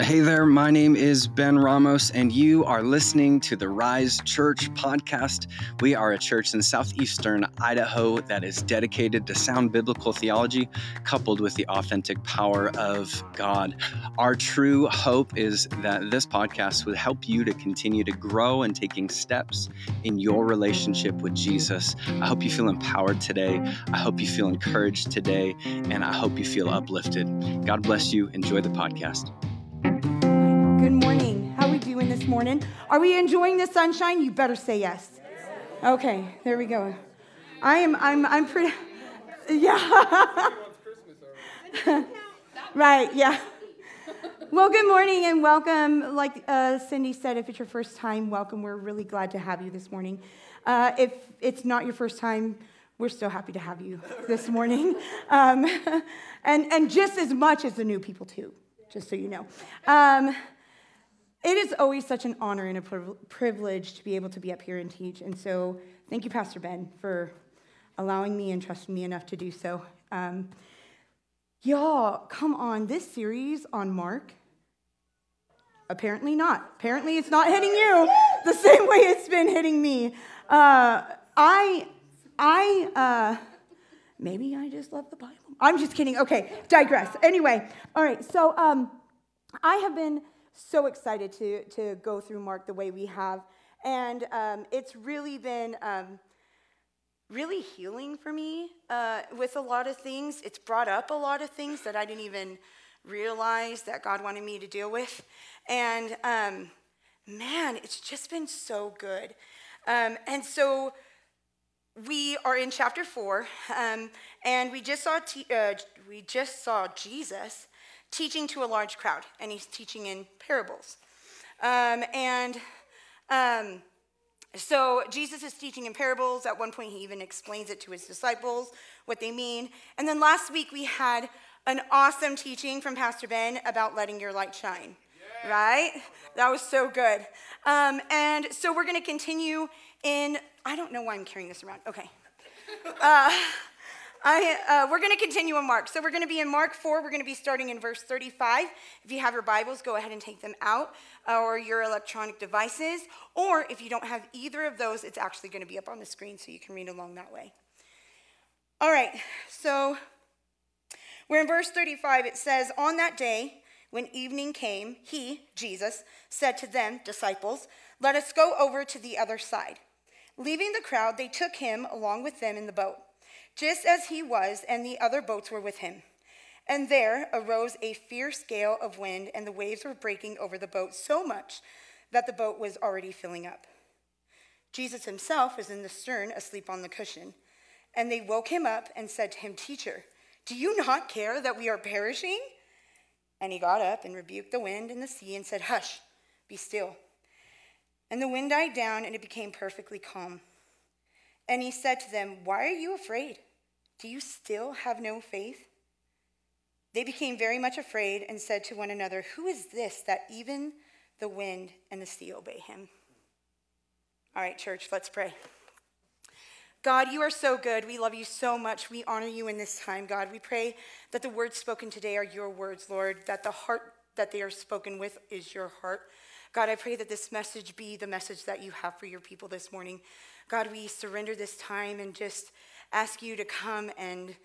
Hey there, my name is Ben Ramos, and you are listening to the Rise Church Podcast. We are a church in southeastern Idaho that is dedicated to sound biblical theology coupled with the authentic power of God. Our true hope is that this podcast would help you to continue to grow in taking steps in your relationship with Jesus. I hope you feel empowered today. I hope you feel encouraged today, and I hope you feel uplifted. God bless you. Enjoy the podcast. Good morning. How are we doing this morning? Are we enjoying the sunshine? You better say yes. Okay, there we go. I'm pretty, yeah. Right, yeah. Well, good morning and welcome. Like Cindy said, if it's your first time, welcome. We're really glad to have you this morning. If it's not your first time, we're still happy to have you this morning. And just as much as the new people too, just so you know. It is always such an honor and a privilege to be able to be up here and teach, and so thank you, Pastor Ben, for allowing me and trusting me enough to do so. Y'all, come on, this series on Mark, apparently not. Apparently it's not hitting you the same way it's been hitting me. Maybe I just love the Bible. I'm just kidding. Okay, digress. Anyway, all right, so I have been so excited to go through Mark the way we have, and it's really been really healing for me with a lot of things. It's brought up a lot of things that I didn't even realize that God wanted me to deal with, and man, it's just been so good. And so we are in chapter 4, and we just saw Jesus teaching to a large crowd, and he's teaching in parables. So Jesus is teaching in parables. At one point, he even explains it to his disciples, what they mean. And then last week, we had an awesome teaching from Pastor Ben about letting your light shine, yeah. Right? That was so good. And so we're going to continue in, I don't know why I'm carrying this around. Okay. We're going to continue in Mark. So we're going to be in Mark 4. We're going to be starting in verse 35. If you have your Bibles, go ahead and take them out, or your electronic devices. Or if you don't have either of those, it's actually going to be up on the screen, so you can read along that way. All right, so we're in verse 35. It says, "On that day, when evening came, he," Jesus, "said to them," disciples, "Let us go over to the other side." Leaving the crowd, they took him along with them in the boat, just as he was, and the other boats were with him. And there arose a fierce gale of wind, and the waves were breaking over the boat so much that the boat was already filling up. Jesus himself was in the stern, asleep on the cushion. And they woke him up and said to him, "Teacher, do you not care that we are perishing?" And he got up and rebuked the wind and the sea and said, "Hush, be still." And the wind died down, and it became perfectly calm. And he said to them, "Why are you afraid? Do you still have no faith?" They became very much afraid and said to one another, "Who is this that even the wind and the sea obey him?" All right, church, let's pray. God, you are so good. We love you so much. We honor you in this time, God. We pray that the words spoken today are your words, Lord, that the heart that they are spoken with is your heart. God, I pray that this message be the message that you have for your people this morning. God, we surrender this time and just ask you to come and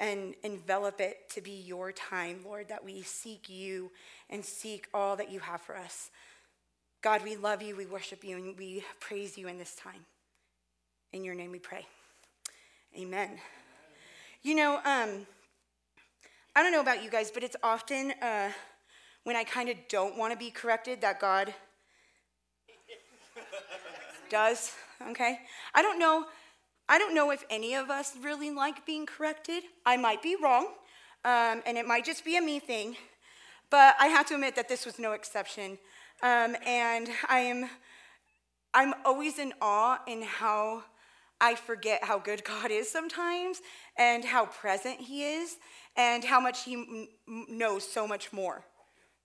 envelop it to be your time, Lord, that we seek you and seek all that you have for us. God, we love you, we worship you, and we praise you in this time. In your name we pray. Amen. You know, I don't know about you guys, but it's often when I kind of don't want to be corrected that God does. Okay? I don't know if any of us really like being corrected. I might be wrong, and it might just be a me thing, but I have to admit that this was no exception. And I'm always in awe in how I forget how good God is sometimes, and how present he is, and how much he knows so much more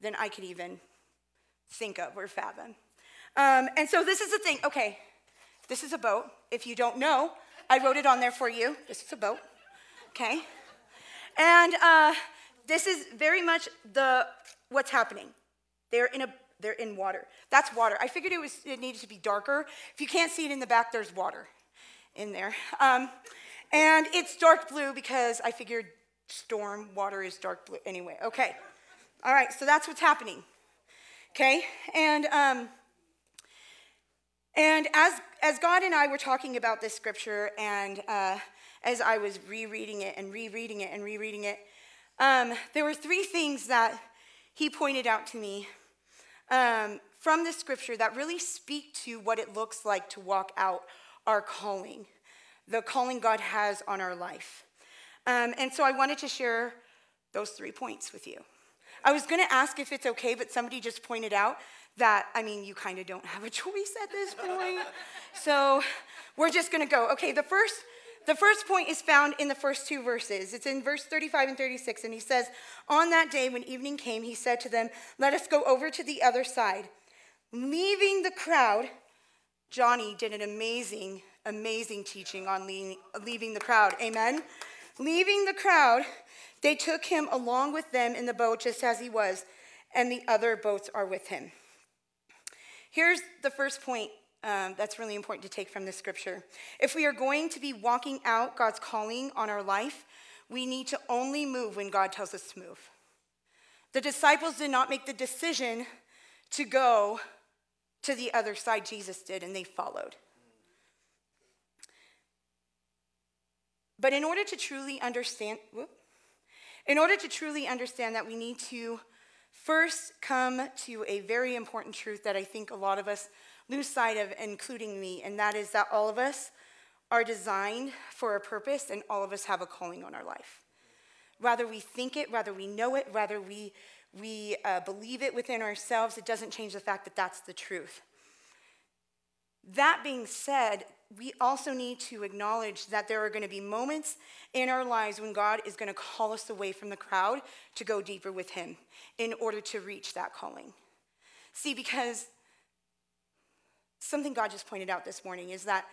than I could even think of or fathom. And so this is the thing. Okay. This is a boat. If you don't know, I wrote it on there for you. This is a boat, okay? And this is very much what's happening. They're in water. That's water. I figured it needed to be darker. If you can't see it in the back, there's water in there. And it's dark blue because I figured storm water is dark blue. Anyway, okay. All right, so that's what's happening. Okay? And as God and I were talking about this scripture, and as I was rereading it, there were three things that he pointed out to me from this scripture that really speak to what it looks like to walk out our calling, the calling God has on our life. And so I wanted to share those 3 points with you. I was going to ask if it's okay, but somebody just pointed out that, you kind of don't have a choice at this point. So we're just going to go. Okay, the first point is found in the first two verses. It's in verse 35 and 36, and he says, "On that day when evening came, he said to them, 'Let us go over to the other side.' Leaving the crowd," Johnny did an amazing, amazing teaching on leaving the crowd. Amen? "Leaving the crowd, they took him along with them in the boat just as he was, and the other boats are with him." Here's the first point that's really important to take from this scripture. If we are going to be walking out God's calling on our life, we need to only move when God tells us to move. The disciples did not make the decision to go to the other side. Jesus did, and they followed. But in order to truly understand that, we need to first come to a very important truth that I think a lot of us lose sight of, including me, and that is that all of us are designed for a purpose, and all of us have a calling on our life. Rather we think it, rather we know it, rather we believe it within ourselves, it doesn't change the fact that that's the truth. That being said, we also need to acknowledge that there are going to be moments in our lives when God is going to call us away from the crowd to go deeper with him in order to reach that calling. See, because something God just pointed out this morning is that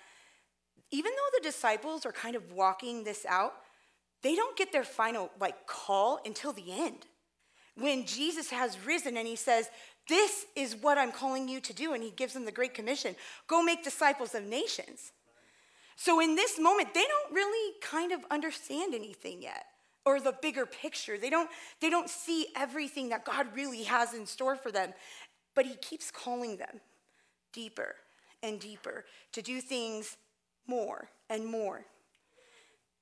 even though the disciples are kind of walking this out, they don't get their final call until the end, when Jesus has risen and he says, "This is what I'm calling you to do," and he gives them the Great Commission. Go make disciples of nations. So in this moment, they don't really kind of understand anything yet, or the bigger picture. They don't see everything that God really has in store for them, but he keeps calling them deeper and deeper to do things more and more.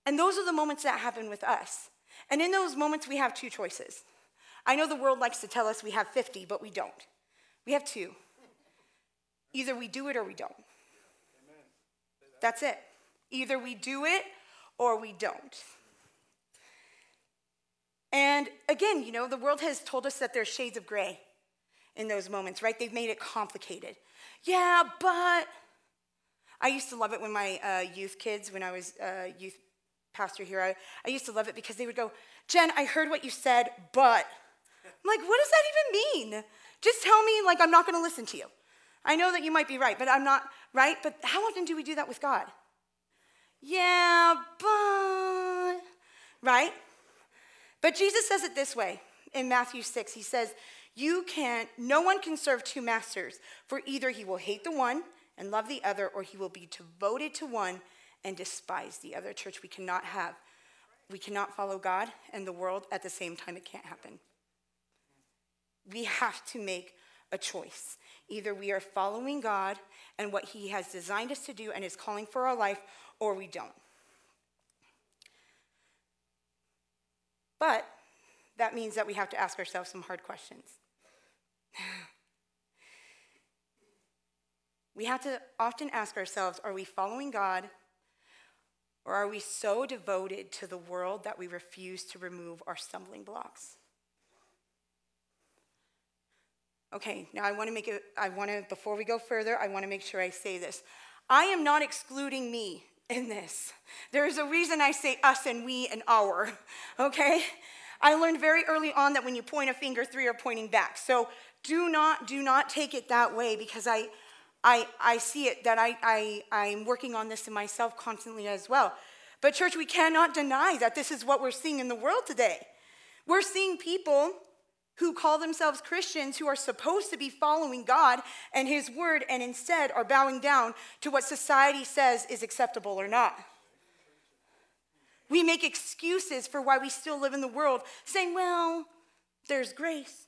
And those are the moments that happen with us. And in those moments, we have two choices. I know the world likes to tell us we have 50, but we don't. We have two. Either we do it or we don't. Amen. That's it. Either we do it or we don't. And again, the world has told us that there's shades of gray in those moments, right? They've made it complicated. Yeah, but I used to love it when my youth kids, when I was a youth pastor here, I used to love it because they would go, "Jen, I heard what you said, but..." I'm like, what does that even mean? Just tell me, I'm not going to listen to you. I know that you might be right, but I'm not right. But how often do we do that with God? Yeah, but, right? But Jesus says it this way in Matthew 6. He says, no one can serve two masters, for either he will hate the one and love the other, or he will be devoted to one and despise the other. Church, we cannot follow God and the world at the same time. It can't happen. We have to make a choice. Either we are following God and what he has designed us to do and is calling for our life, or we don't. But that means that we have to ask ourselves some hard questions. We have to often ask ourselves, are we following God, or are we so devoted to the world that we refuse to remove our stumbling blocks? Okay, now before we go further, I want to make sure I say this. I am not excluding me in this. There is a reason I say us and we and our, okay? I learned very early on that when you point a finger, three are pointing back. So do not take it that way, because I see it that I'm working on this in myself constantly as well. But church, we cannot deny that this is what we're seeing in the world today. We're seeing people who call themselves Christians, who are supposed to be following God and his word, and instead are bowing down to what society says is acceptable or not. We make excuses for why we still live in the world, saying, well, there's grace.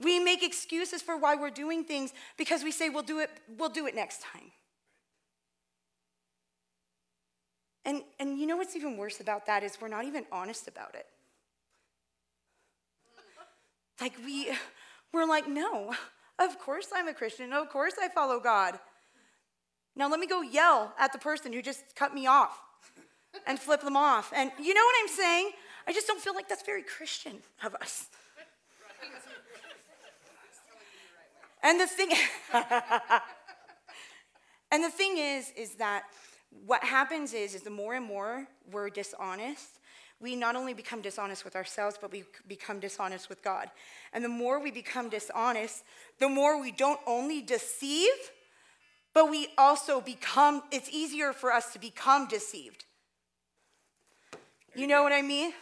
We make excuses for why we're doing things because we say, we'll do it next time. And you know what's even worse about that is we're not even honest about it. Like we're like, no, of course I'm a Christian. Of course I follow God. Now let me go yell at the person who just cut me off and flip them off. And you know what I'm saying? I just don't feel like that's very Christian of us. And the thing is that what happens is the more and more we're dishonest, we not only become dishonest with ourselves, but we become dishonest with God. And the more we become dishonest, the more we don't only deceive, but we also become, it's easier for us to become deceived. You know what I mean?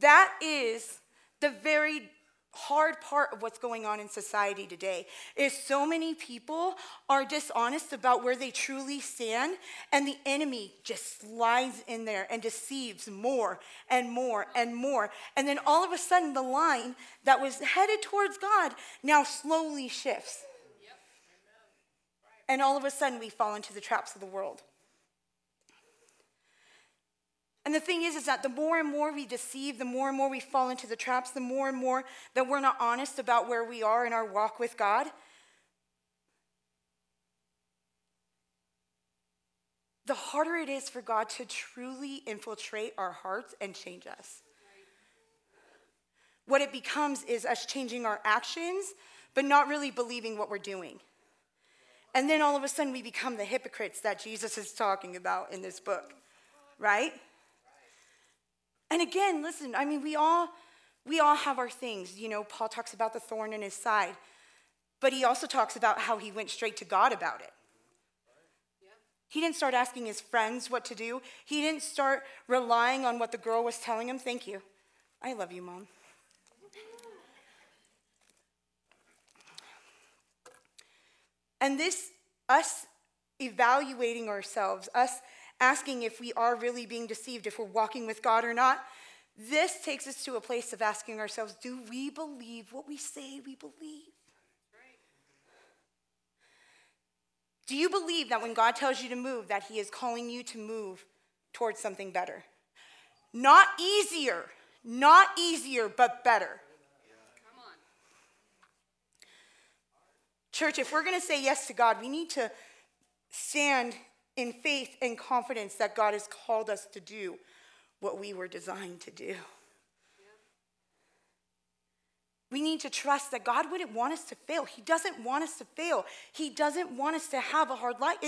That is the very hard part of what's going on in society today, is so many people are dishonest about where they truly stand, and the enemy just slides in there and deceives more and more and more. And then all of a sudden, the line that was headed towards God now slowly shifts. Yep. And all of a sudden, we fall into the traps of the world. And the thing is that the more and more we deceive, the more and more we fall into the traps, the more and more that we're not honest about where we are in our walk with God, the harder it is for God to truly infiltrate our hearts and change us. What it becomes is us changing our actions, but not really believing what we're doing. And then all of a sudden we become the hypocrites that Jesus is talking about in this book, right? And again, listen, I mean, we all have our things. You know, Paul talks about the thorn in his side, but he also talks about how he went straight to God about it. Yeah. He didn't start asking his friends what to do. He didn't start relying on what the girl was telling him. Thank you. I love you, Mom. And this, us evaluating ourselves, us asking if we are really being deceived, if we're walking with God or not, this takes us to a place of asking ourselves, do we believe what we say we believe? Right. Do you believe that when God tells you to move, that he is calling you to move towards something better? Not easier, but better. Yeah. Come on. Church, if we're going to say yes to God, we need to stand in faith and confidence that God has called us to do what we were designed to do. Yeah. We need to trust that God wouldn't want us to fail. He doesn't want us to fail. He doesn't want us to have a hard life.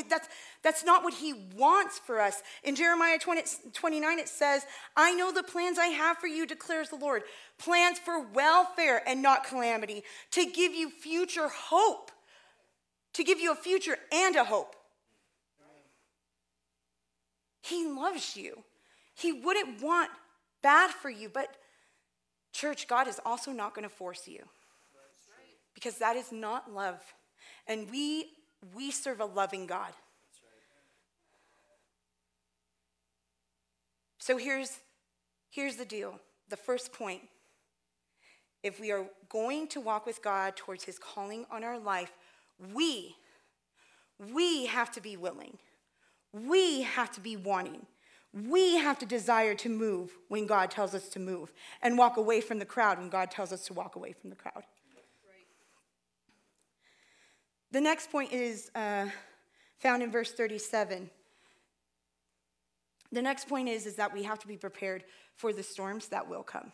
That's not what he wants for us. In Jeremiah 29, it says, I know the plans I have for you, declares the Lord, plans for welfare and not calamity, to give you future hope, to give you a future and a hope. He loves you. He wouldn't want bad for you. But church, God is also not going to force you. Because that is not love. And we serve a loving God. So here's the deal. The first point. If we are going to walk with God towards his calling on our life, we have to be willing. We have to be wanting. We have to desire to move when God tells us to move, and walk away from the crowd when God tells us to walk away from the crowd. Right. The next point is found in verse 37. The next point is that we have to be prepared for the storms that will come,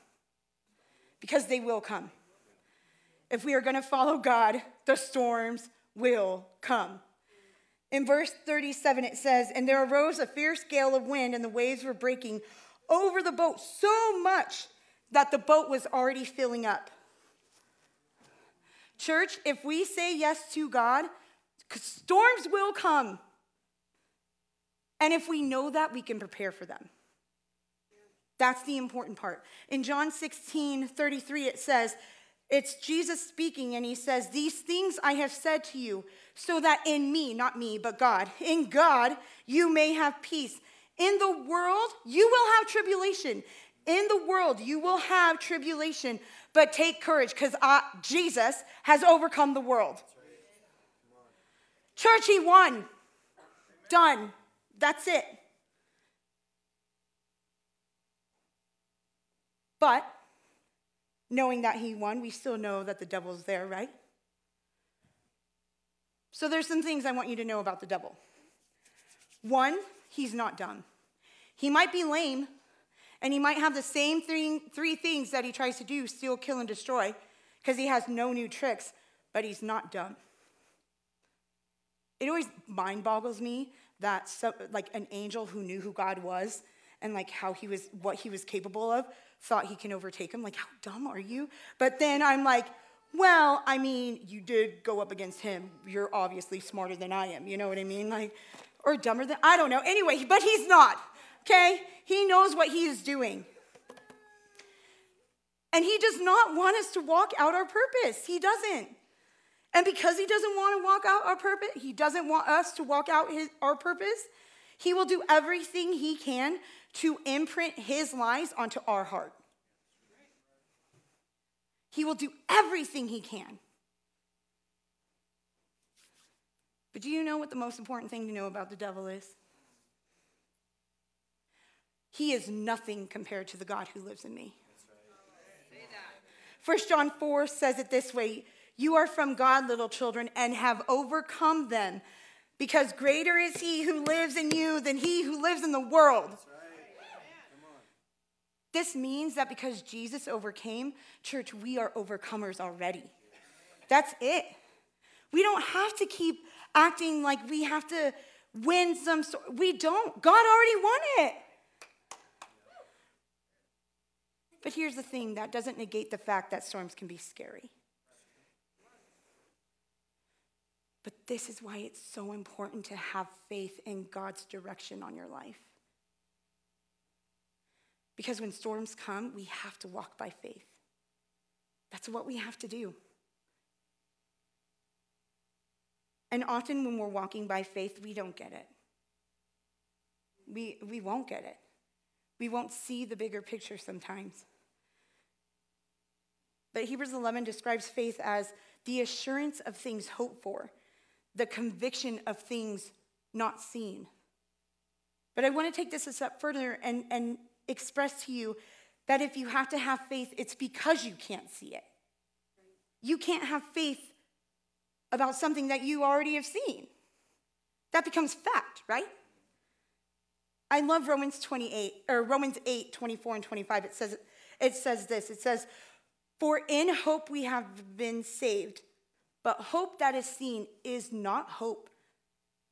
because they will come. If we are going to follow God, the storms will come. In verse 37, it says, and there arose a fierce gale of wind, and the waves were breaking over the boat so much that the boat was already filling up. Church, if we say yes to God, storms will come. And if we know that, we can prepare for them. That's the important part. In John 16:33, it says, it's Jesus speaking, and he says, these things I have said to you, so that in me, not me, but God, in God, you may have peace. In the world, you will have tribulation. In the world, you will have tribulation, but take courage, because Jesus has overcome the world. Church, he won. Done. That's it. But knowing that he won, we still know that the devil's there, right? So there's some things I want you to know about the devil. One, he's not dumb. He might be lame, and he might have the same three things that he tries to do, steal, kill, and destroy, because he has no new tricks, but he's not dumb. It always mind boggles me that an angel who knew who God was and like how he was, what he was capable of, thought he can overtake him. Like, how dumb are you? But then I'm like, well, I mean, you did go up against him. You're obviously smarter than I am. You know what I mean? Like, or dumber than, I don't know. Anyway, but he's not, okay? He knows what he is doing. And he does not want us to walk out our purpose. He doesn't. And because he doesn't want to walk out our purpose, he doesn't want us to walk out our purpose, he will do everything he can to imprint his lies onto our heart. He will do everything he can. But do you know what the most important thing to know about the devil is? He is nothing compared to the God who lives in me. First John 4 says it this way, you are from God, little children, and have overcome them, because greater is he who lives in you than he who lives in the world. That's right. This means that because Jesus overcame, church, we are overcomers already. That's it. We don't have to keep acting like we have to win some sort. We don't. God already won it. But here's the thing, that doesn't negate the fact that storms can be scary. But this is why it's so important to have faith in God's direction on your life. Because when storms come, we have to walk by faith. That's what we have to do. And often when we're walking by faith, we don't get it. We won't get it. We won't see the bigger picture sometimes. But Hebrews 11 describes faith as the assurance of things hoped for, the conviction of things not seen. But I want to take this a step further and express to you that if you have to have faith, it's because you can't see it. You can't have faith about something that you already have seen. That becomes fact, right? I love Romans 8, 24 and 25. It says this. It says, for in hope we have been saved. But hope that is seen is not hope.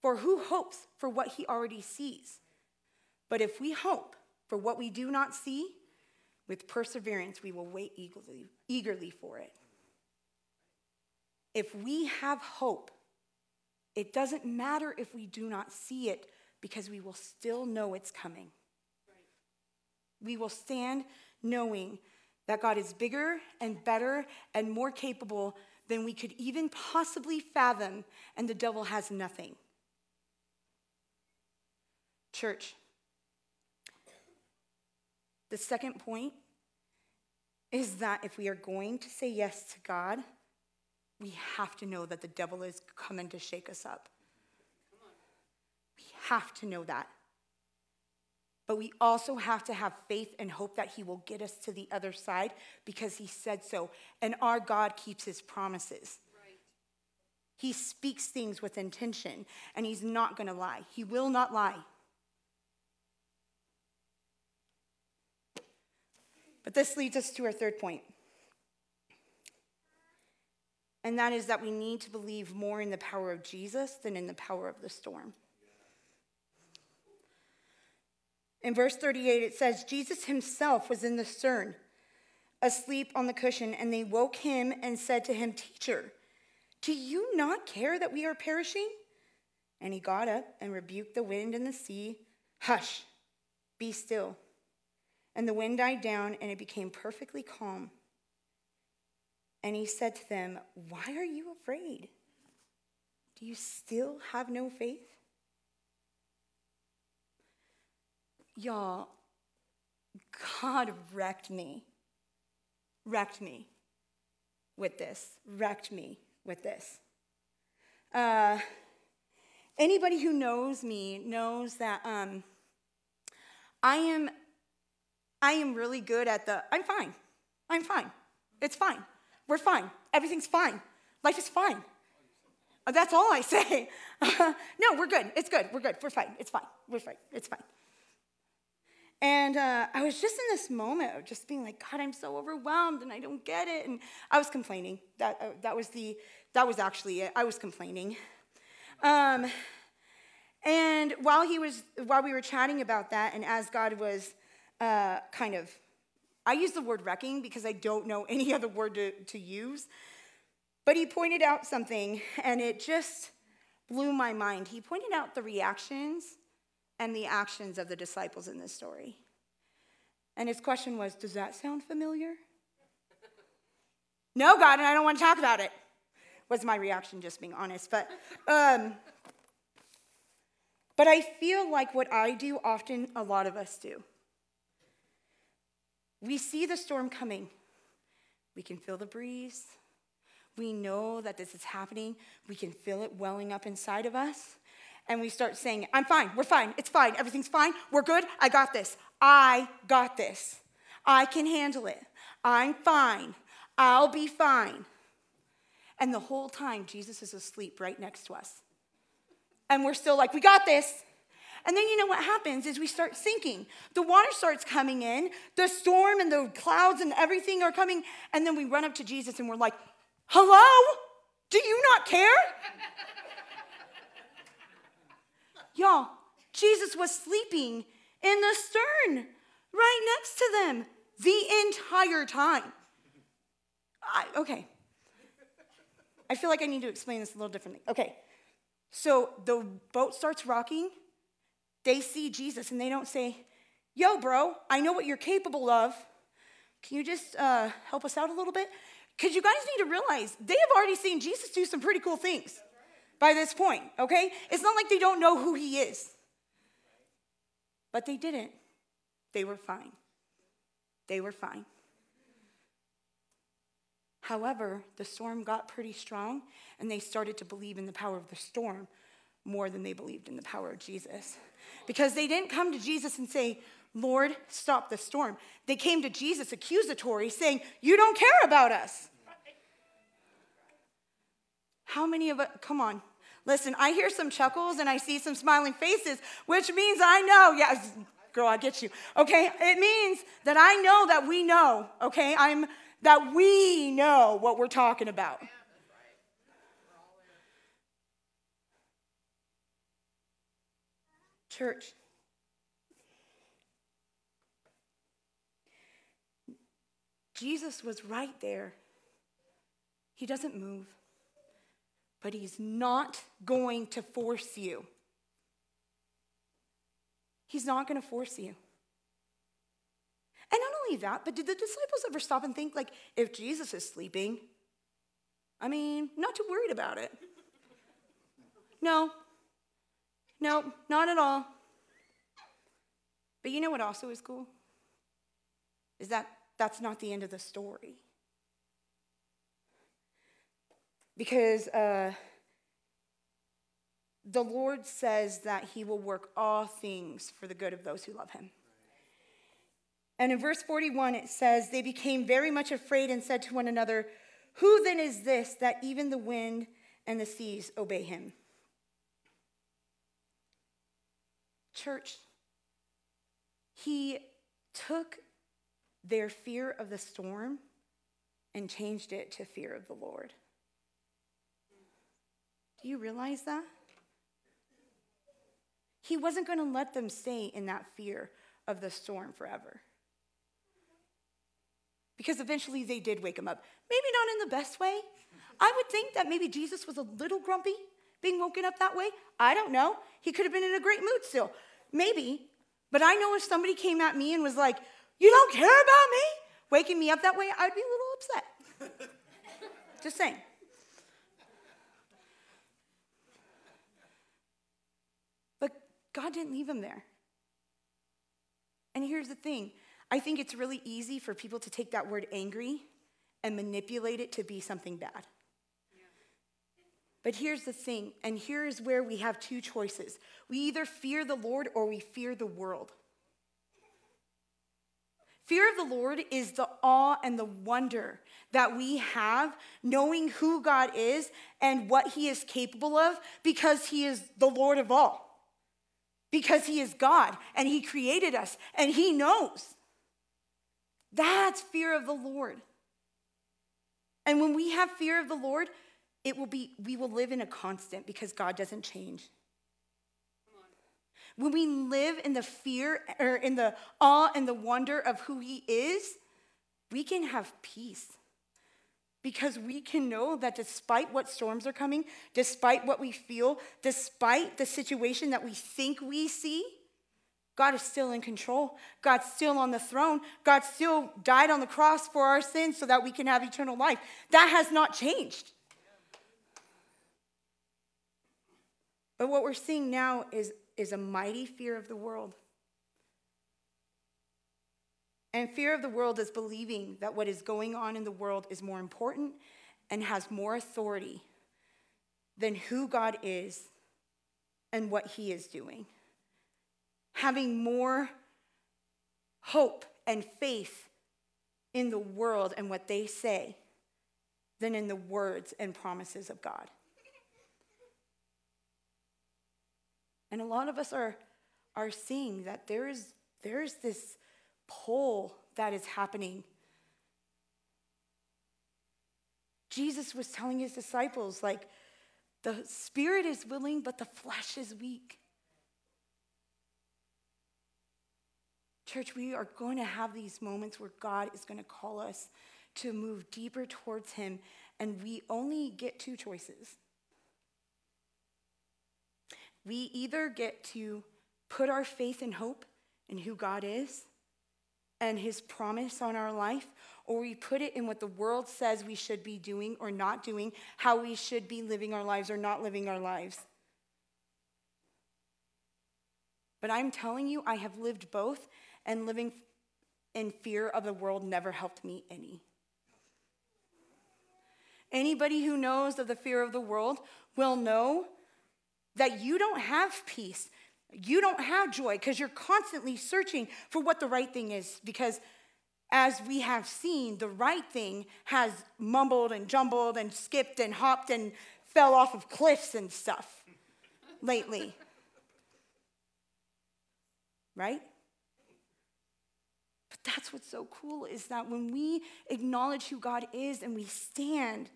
For who hopes for what he already sees? But if we hope for what we do not see, with perseverance we will wait eagerly for it. If we have hope, it doesn't matter if we do not see it, because we will still know it's coming. Right. We will stand knowing that God is bigger and better and more capable than we could even possibly fathom, and the devil has nothing. Church, the second point is that if we are going to say yes to God, we have to know that the devil is coming to shake us up. We have to know that. But we also have to have faith and hope that he will get us to the other side, because he said so. And our God keeps his promises. Right. He speaks things with intention, and he's not going to lie. He will not lie. But this leads us to our third point. And that is that we need to believe more in the power of Jesus than in the power of the storm. In verse 38, it says, Jesus himself was in the stern, asleep on the cushion, and they woke him and said to him, Teacher, do you not care that we are perishing? And he got up and rebuked the wind and the sea. Hush, be still. And the wind died down, and it became perfectly calm. And he said to them, "Why are you afraid? Do you still have no faith?" Y'all, God wrecked me with this. Anybody who knows me knows that I am really good at the, I'm fine. It's fine. We're fine. Everything's fine. Life is fine. That's all I say. No, we're good. It's good. We're good. We're fine. It's fine. We're fine. It's fine. And I was just in this moment of just being like, God, I'm so overwhelmed and I don't get it. And I was complaining. That was actually it. I was complaining. And while we were chatting about that, and as God was kind of, I use the word wrecking because I don't know any other word to use, but he pointed out something, and it just blew my mind. He pointed out the reactions and the actions of the disciples in this story. And his question was, does that sound familiar? No, God, and I don't want to talk about it, was my reaction, just being honest. But I feel like what I do often, a lot of us do. We see the storm coming. We can feel the breeze. We know that this is happening. We can feel it welling up inside of us. And we start saying, I'm fine, we're fine, it's fine, everything's fine, we're good, I got this. I can handle it. I'm fine. I'll be fine. And the whole time, Jesus is asleep right next to us. And we're still like, we got this. And then you know what happens is we start sinking. The water starts coming in, the storm and the clouds and everything are coming, and then we run up to Jesus and we're like, hello? Do you not care? Y'all, Jesus was sleeping in the stern right next to them the entire time. Okay. I feel like I need to explain this a little differently. Okay. So the boat starts rocking. They see Jesus and they don't say, yo, bro, I know what you're capable of. Can you just help us out a little bit? Because you guys need to realize they have already seen Jesus do some pretty cool things by this point, okay? It's not like they don't know who he is. But they didn't. They were fine. However, the storm got pretty strong, and they started to believe in the power of the storm more than they believed in the power of Jesus. Because they didn't come to Jesus and say, Lord, stop the storm. They came to Jesus accusatory, saying, you don't care about us. How many of us, come on, listen, I hear some chuckles and I see some smiling faces, which means I know, yes, girl, I get you, okay? It means that I know that we know, okay? That we know what we're talking about. Church, Jesus was right there. He doesn't move. But he's not going to force you. He's not going to force you. And not only that, but did the disciples ever stop and think, like, if Jesus is sleeping, I mean, not too worried about it. No, not at all. But you know what also is cool? Is that that's not the end of the story. Because the Lord says that he will work all things for the good of those who love him. And in verse 41, it says, they became very much afraid and said to one another, who then is this that even the wind and the seas obey him? Church, he took their fear of the storm and changed it to fear of the Lord. You realize that? He wasn't going to let them stay in that fear of the storm forever. Because eventually they did wake him up. Maybe not in the best way. I would think that maybe Jesus was a little grumpy being woken up that way. I don't know. He could have been in a great mood still. Maybe. But I know if somebody came at me and was like, You don't care about me? Waking me up that way, I'd be a little upset. Just saying. But God didn't leave him there. And here's the thing. I think it's really easy for people to take that word angry and manipulate it to be something bad. But here's the thing, and here is where we have two choices. We either fear the Lord or we fear the world. Fear of the Lord is the awe and the wonder that we have, knowing who God is and what he is capable of, because he is the Lord of all, because he is God, and he created us, and he knows. That's fear of the Lord. And when we have fear of the Lord, we will live in a constant, because God doesn't change. When we live in the fear or in the awe and the wonder of who he is, we can have peace, because we can know that despite what storms are coming, despite what we feel, despite the situation that we think we see, God is still in control. God's still on the throne. God still died on the cross for our sins so that we can have eternal life. That has not changed. But what we're seeing now is a mighty fear of the world. And fear of the world is believing that what is going on in the world is more important and has more authority than who God is and what he is doing. Having more hope and faith in the world and what they say than in the words and promises of God. And a lot of us are seeing that there is this pull that is happening. Jesus was telling his disciples, like, the spirit is willing, but the flesh is weak. Church, we are going to have these moments where God is going to call us to move deeper towards him, and we only get two choices. We either get to put our faith and hope in who God is and his promise on our life, or we put it in what the world says we should be doing or not doing, how we should be living our lives or not living our lives. But I'm telling you, I have lived both, and living in fear of the world never helped me any. Anybody who knows of the fear of the world will know that you don't have peace, you don't have joy, because you're constantly searching for what the right thing is, because as we have seen, the right thing has mumbled and jumbled and skipped and hopped and fell off of cliffs and stuff lately. Right? But that's what's so cool, is that when we acknowledge who God is and we stand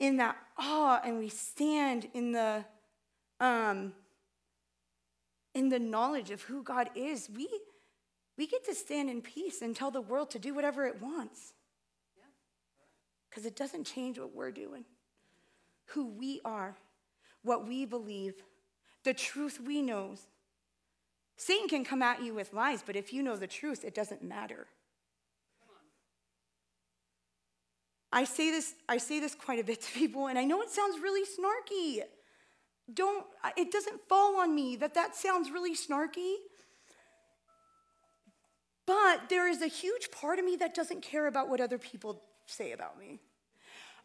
in that awe and we stand in the knowledge of who God is, we get to stand in peace and tell the world to do whatever it wants. Because it doesn't change what we're doing, who we are, what we believe, the truth we know. Satan can come at you with lies, but if you know the truth, it doesn't matter. I say this quite a bit to people, and I know it sounds really snarky. It doesn't fall on me that sounds really snarky, but there is a huge part of me that doesn't care about what other people say about me.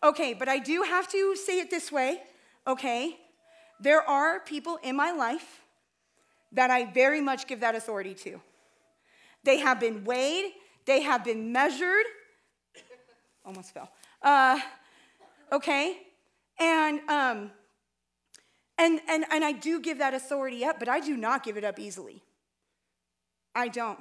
Okay, but I do have to say it this way, okay? There are people in my life that I very much give that authority to. They have been weighed, they have been measured, almost fell, okay? And I do give that authority up, but I do not give it up easily. I don't.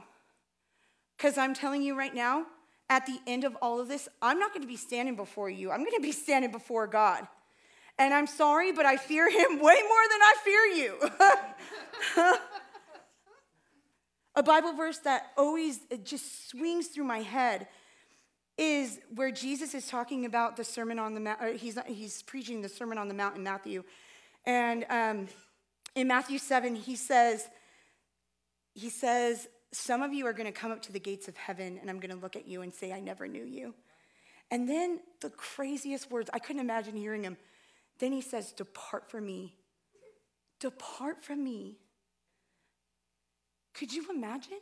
Because I'm telling you right now, at the end of all of this, I'm not going to be standing before you. I'm going to be standing before God. And I'm sorry, but I fear him way more than I fear you. A Bible verse that always just swings through my head is where Jesus is talking about the Sermon on the Mount. He's preaching the Sermon on the Mount in Matthew. And in Matthew 7, he says, some of you are going to come up to the gates of heaven, and I'm going to look at you and say, I never knew you. And then the craziest words, I couldn't imagine hearing him. Then he says, depart from me. Depart from me. Could you imagine?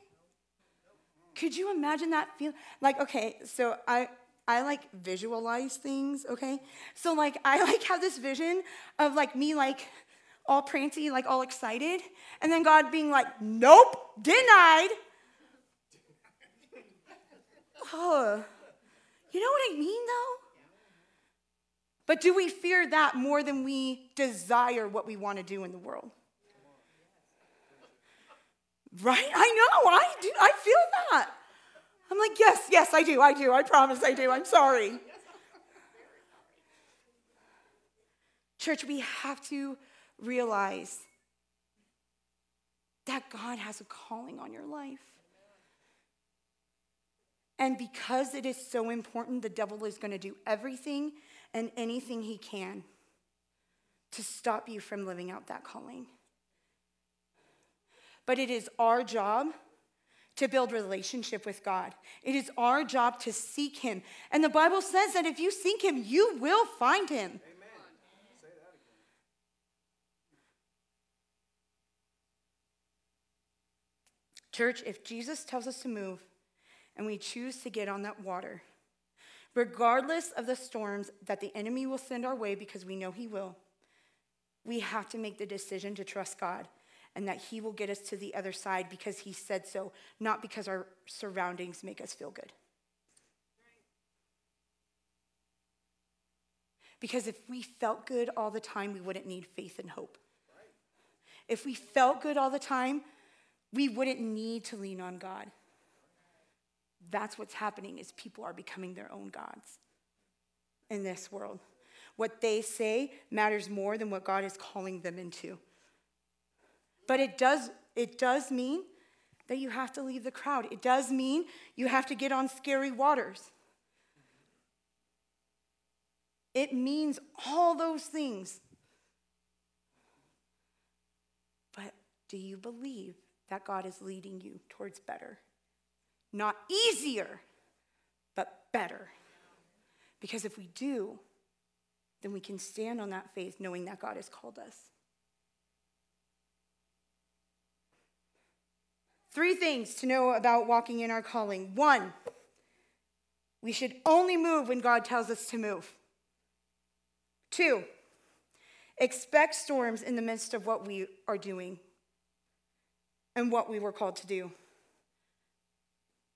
Could you imagine that feeling? Like, okay, so I like visualize things, okay? So like I like have this vision of like me like all prancy, like all excited, and then God being like, nope, denied. Oh, you know what I mean though? But do we fear that more than we desire what we want to do in the world? Right? I know, I do. I feel that. I'm like, yes, I do. I promise I do. I'm sorry. Church, we have to realize that God has a calling on your life. And because it is so important, the devil is going to do everything and anything he can to stop you from living out that calling. But it is our job to build relationship with God. It is our job to seek him. And the Bible says that if you seek him, you will find him. Amen. Say that again. Church, if Jesus tells us to move and we choose to get on that water, regardless of the storms that the enemy will send our way, because we know he will, we have to make the decision to trust God, and that he will get us to the other side because he said so, not because our surroundings make us feel good. Because if we felt good all the time, we wouldn't need faith and hope. If we felt good all the time, we wouldn't need to lean on God. That's what's happening, is people are becoming their own gods in this world. What they say matters more than what God is calling them into. But it does mean that you have to leave the crowd. It does mean you have to get on scary waters. It means all those things. But do you believe that God is leading you towards better? Not easier, but better. Because if we do, then we can stand on that faith knowing that God has called us. 3 things to know about walking in our calling. 1, we should only move when God tells us to move. 2, expect storms in the midst of what we are doing and what we were called to do.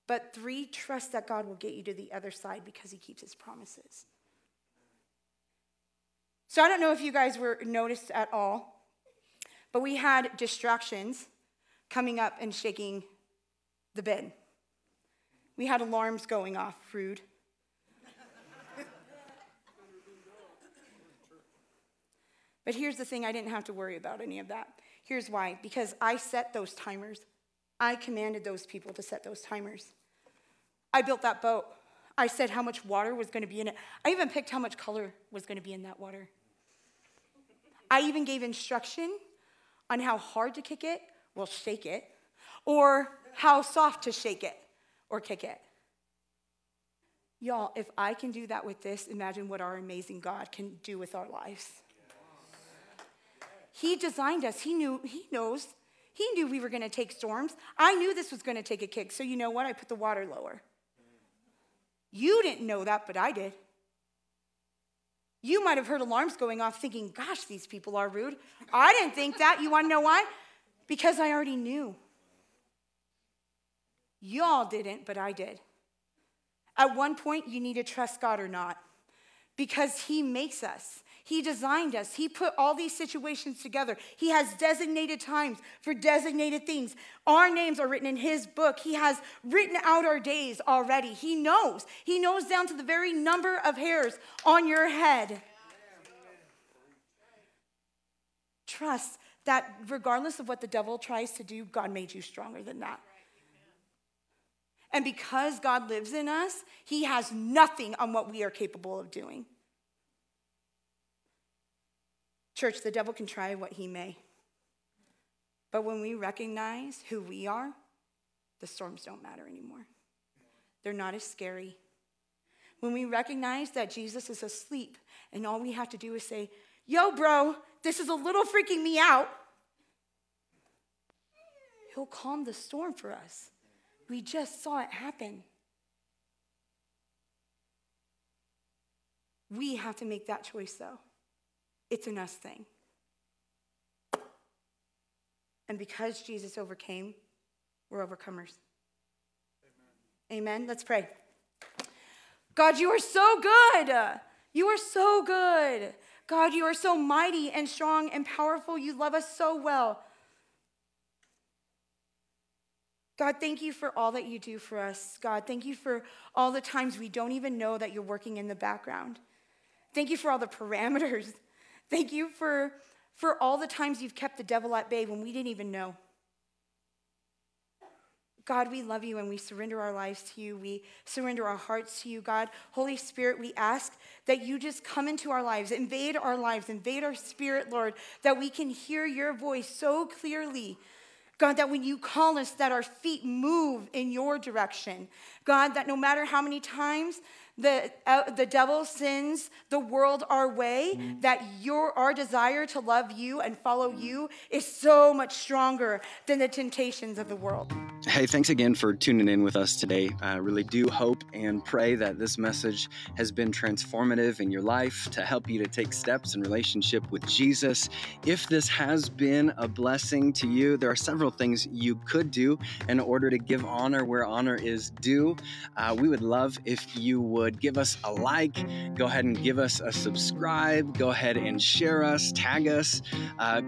But 3, trust that God will get you to the other side because he keeps his promises. So I don't know if you guys were noticed at all, but we had distractions coming up and shaking the bed. We had alarms going off, rude. But here's the thing, I didn't have to worry about any of that. Here's why, because I set those timers. I commanded those people to set those timers. I built that boat. I said how much water was going to be in it. I even picked how much color was going to be in that water. I even gave instruction on how hard to kick it, well, shake it, or how soft to shake it or kick it. Y'all, if I can do that with this, imagine what our amazing God can do with our lives. He designed us. He knew we were going to take storms. I knew this was going to take a kick, so you know what? I put the water lower. You didn't know that, but I did. You might have heard alarms going off thinking, gosh, these people are rude. I didn't think that. You want to know why? Because I already knew. Y'all didn't, but I did. At one point, you need to trust God or not, because he makes us. He designed us. He put all these situations together. He has designated times for designated things. Our names are written in his book. He has written out our days already. He knows. He knows down to the very number of hairs on your head. Trust that regardless of what the devil tries to do, God made you stronger than that. And because God lives in us, he has nothing on what we are capable of doing. Church, the devil can try what he may. But when we recognize who we are the storms don't matter anymore. They're not as scary. When we recognize that Jesus is asleep and all we have to do is say, yo, bro, this is a little freaking me out, he'll calm the storm for us. We just saw it happen. We have to make that choice, though. It's an us thing. And because Jesus overcame, we're overcomers. Amen. Amen. Let's pray. God, you are so good. You are so good. God, you are so mighty and strong and powerful. You love us so well. God, thank you for all that you do for us. God, thank you for all the times we don't even know that you're working in the background. Thank you for all the parameters. Thank you for all the times you've kept the devil at bay when we didn't even know. God, we love you and we surrender our lives to you. We surrender our hearts to you, God. Holy Spirit, we ask that you just come into our lives, invade our spirit, Lord, that we can hear your voice so clearly. God, that when you call us, that our feet move in your direction. God, that no matter how many times the devil sends the world our way, that our desire to love you and follow you is so much stronger than the temptations of the world. Hey, thanks again for tuning in with us today. I really do hope and pray that this message has been transformative in your life to help you to take steps in relationship with Jesus. If this has been a blessing to you, there are several things you could do in order to give honor where honor is due. We would love if you would give us a like, go ahead and give us a subscribe, go ahead and share us, tag us,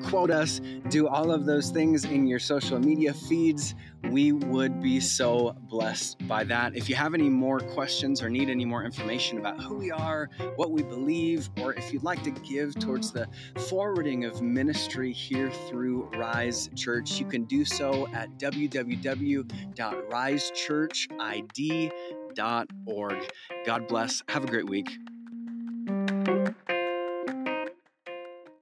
quote us, do all of those things in your social media feeds. We would be so blessed by that. If you have any more questions or need any more information about who we are, what we believe, or if you'd like to give towards the forwarding of ministry here through Rise Church, you can do so at www.risechurchid.org. God bless. Have a great week.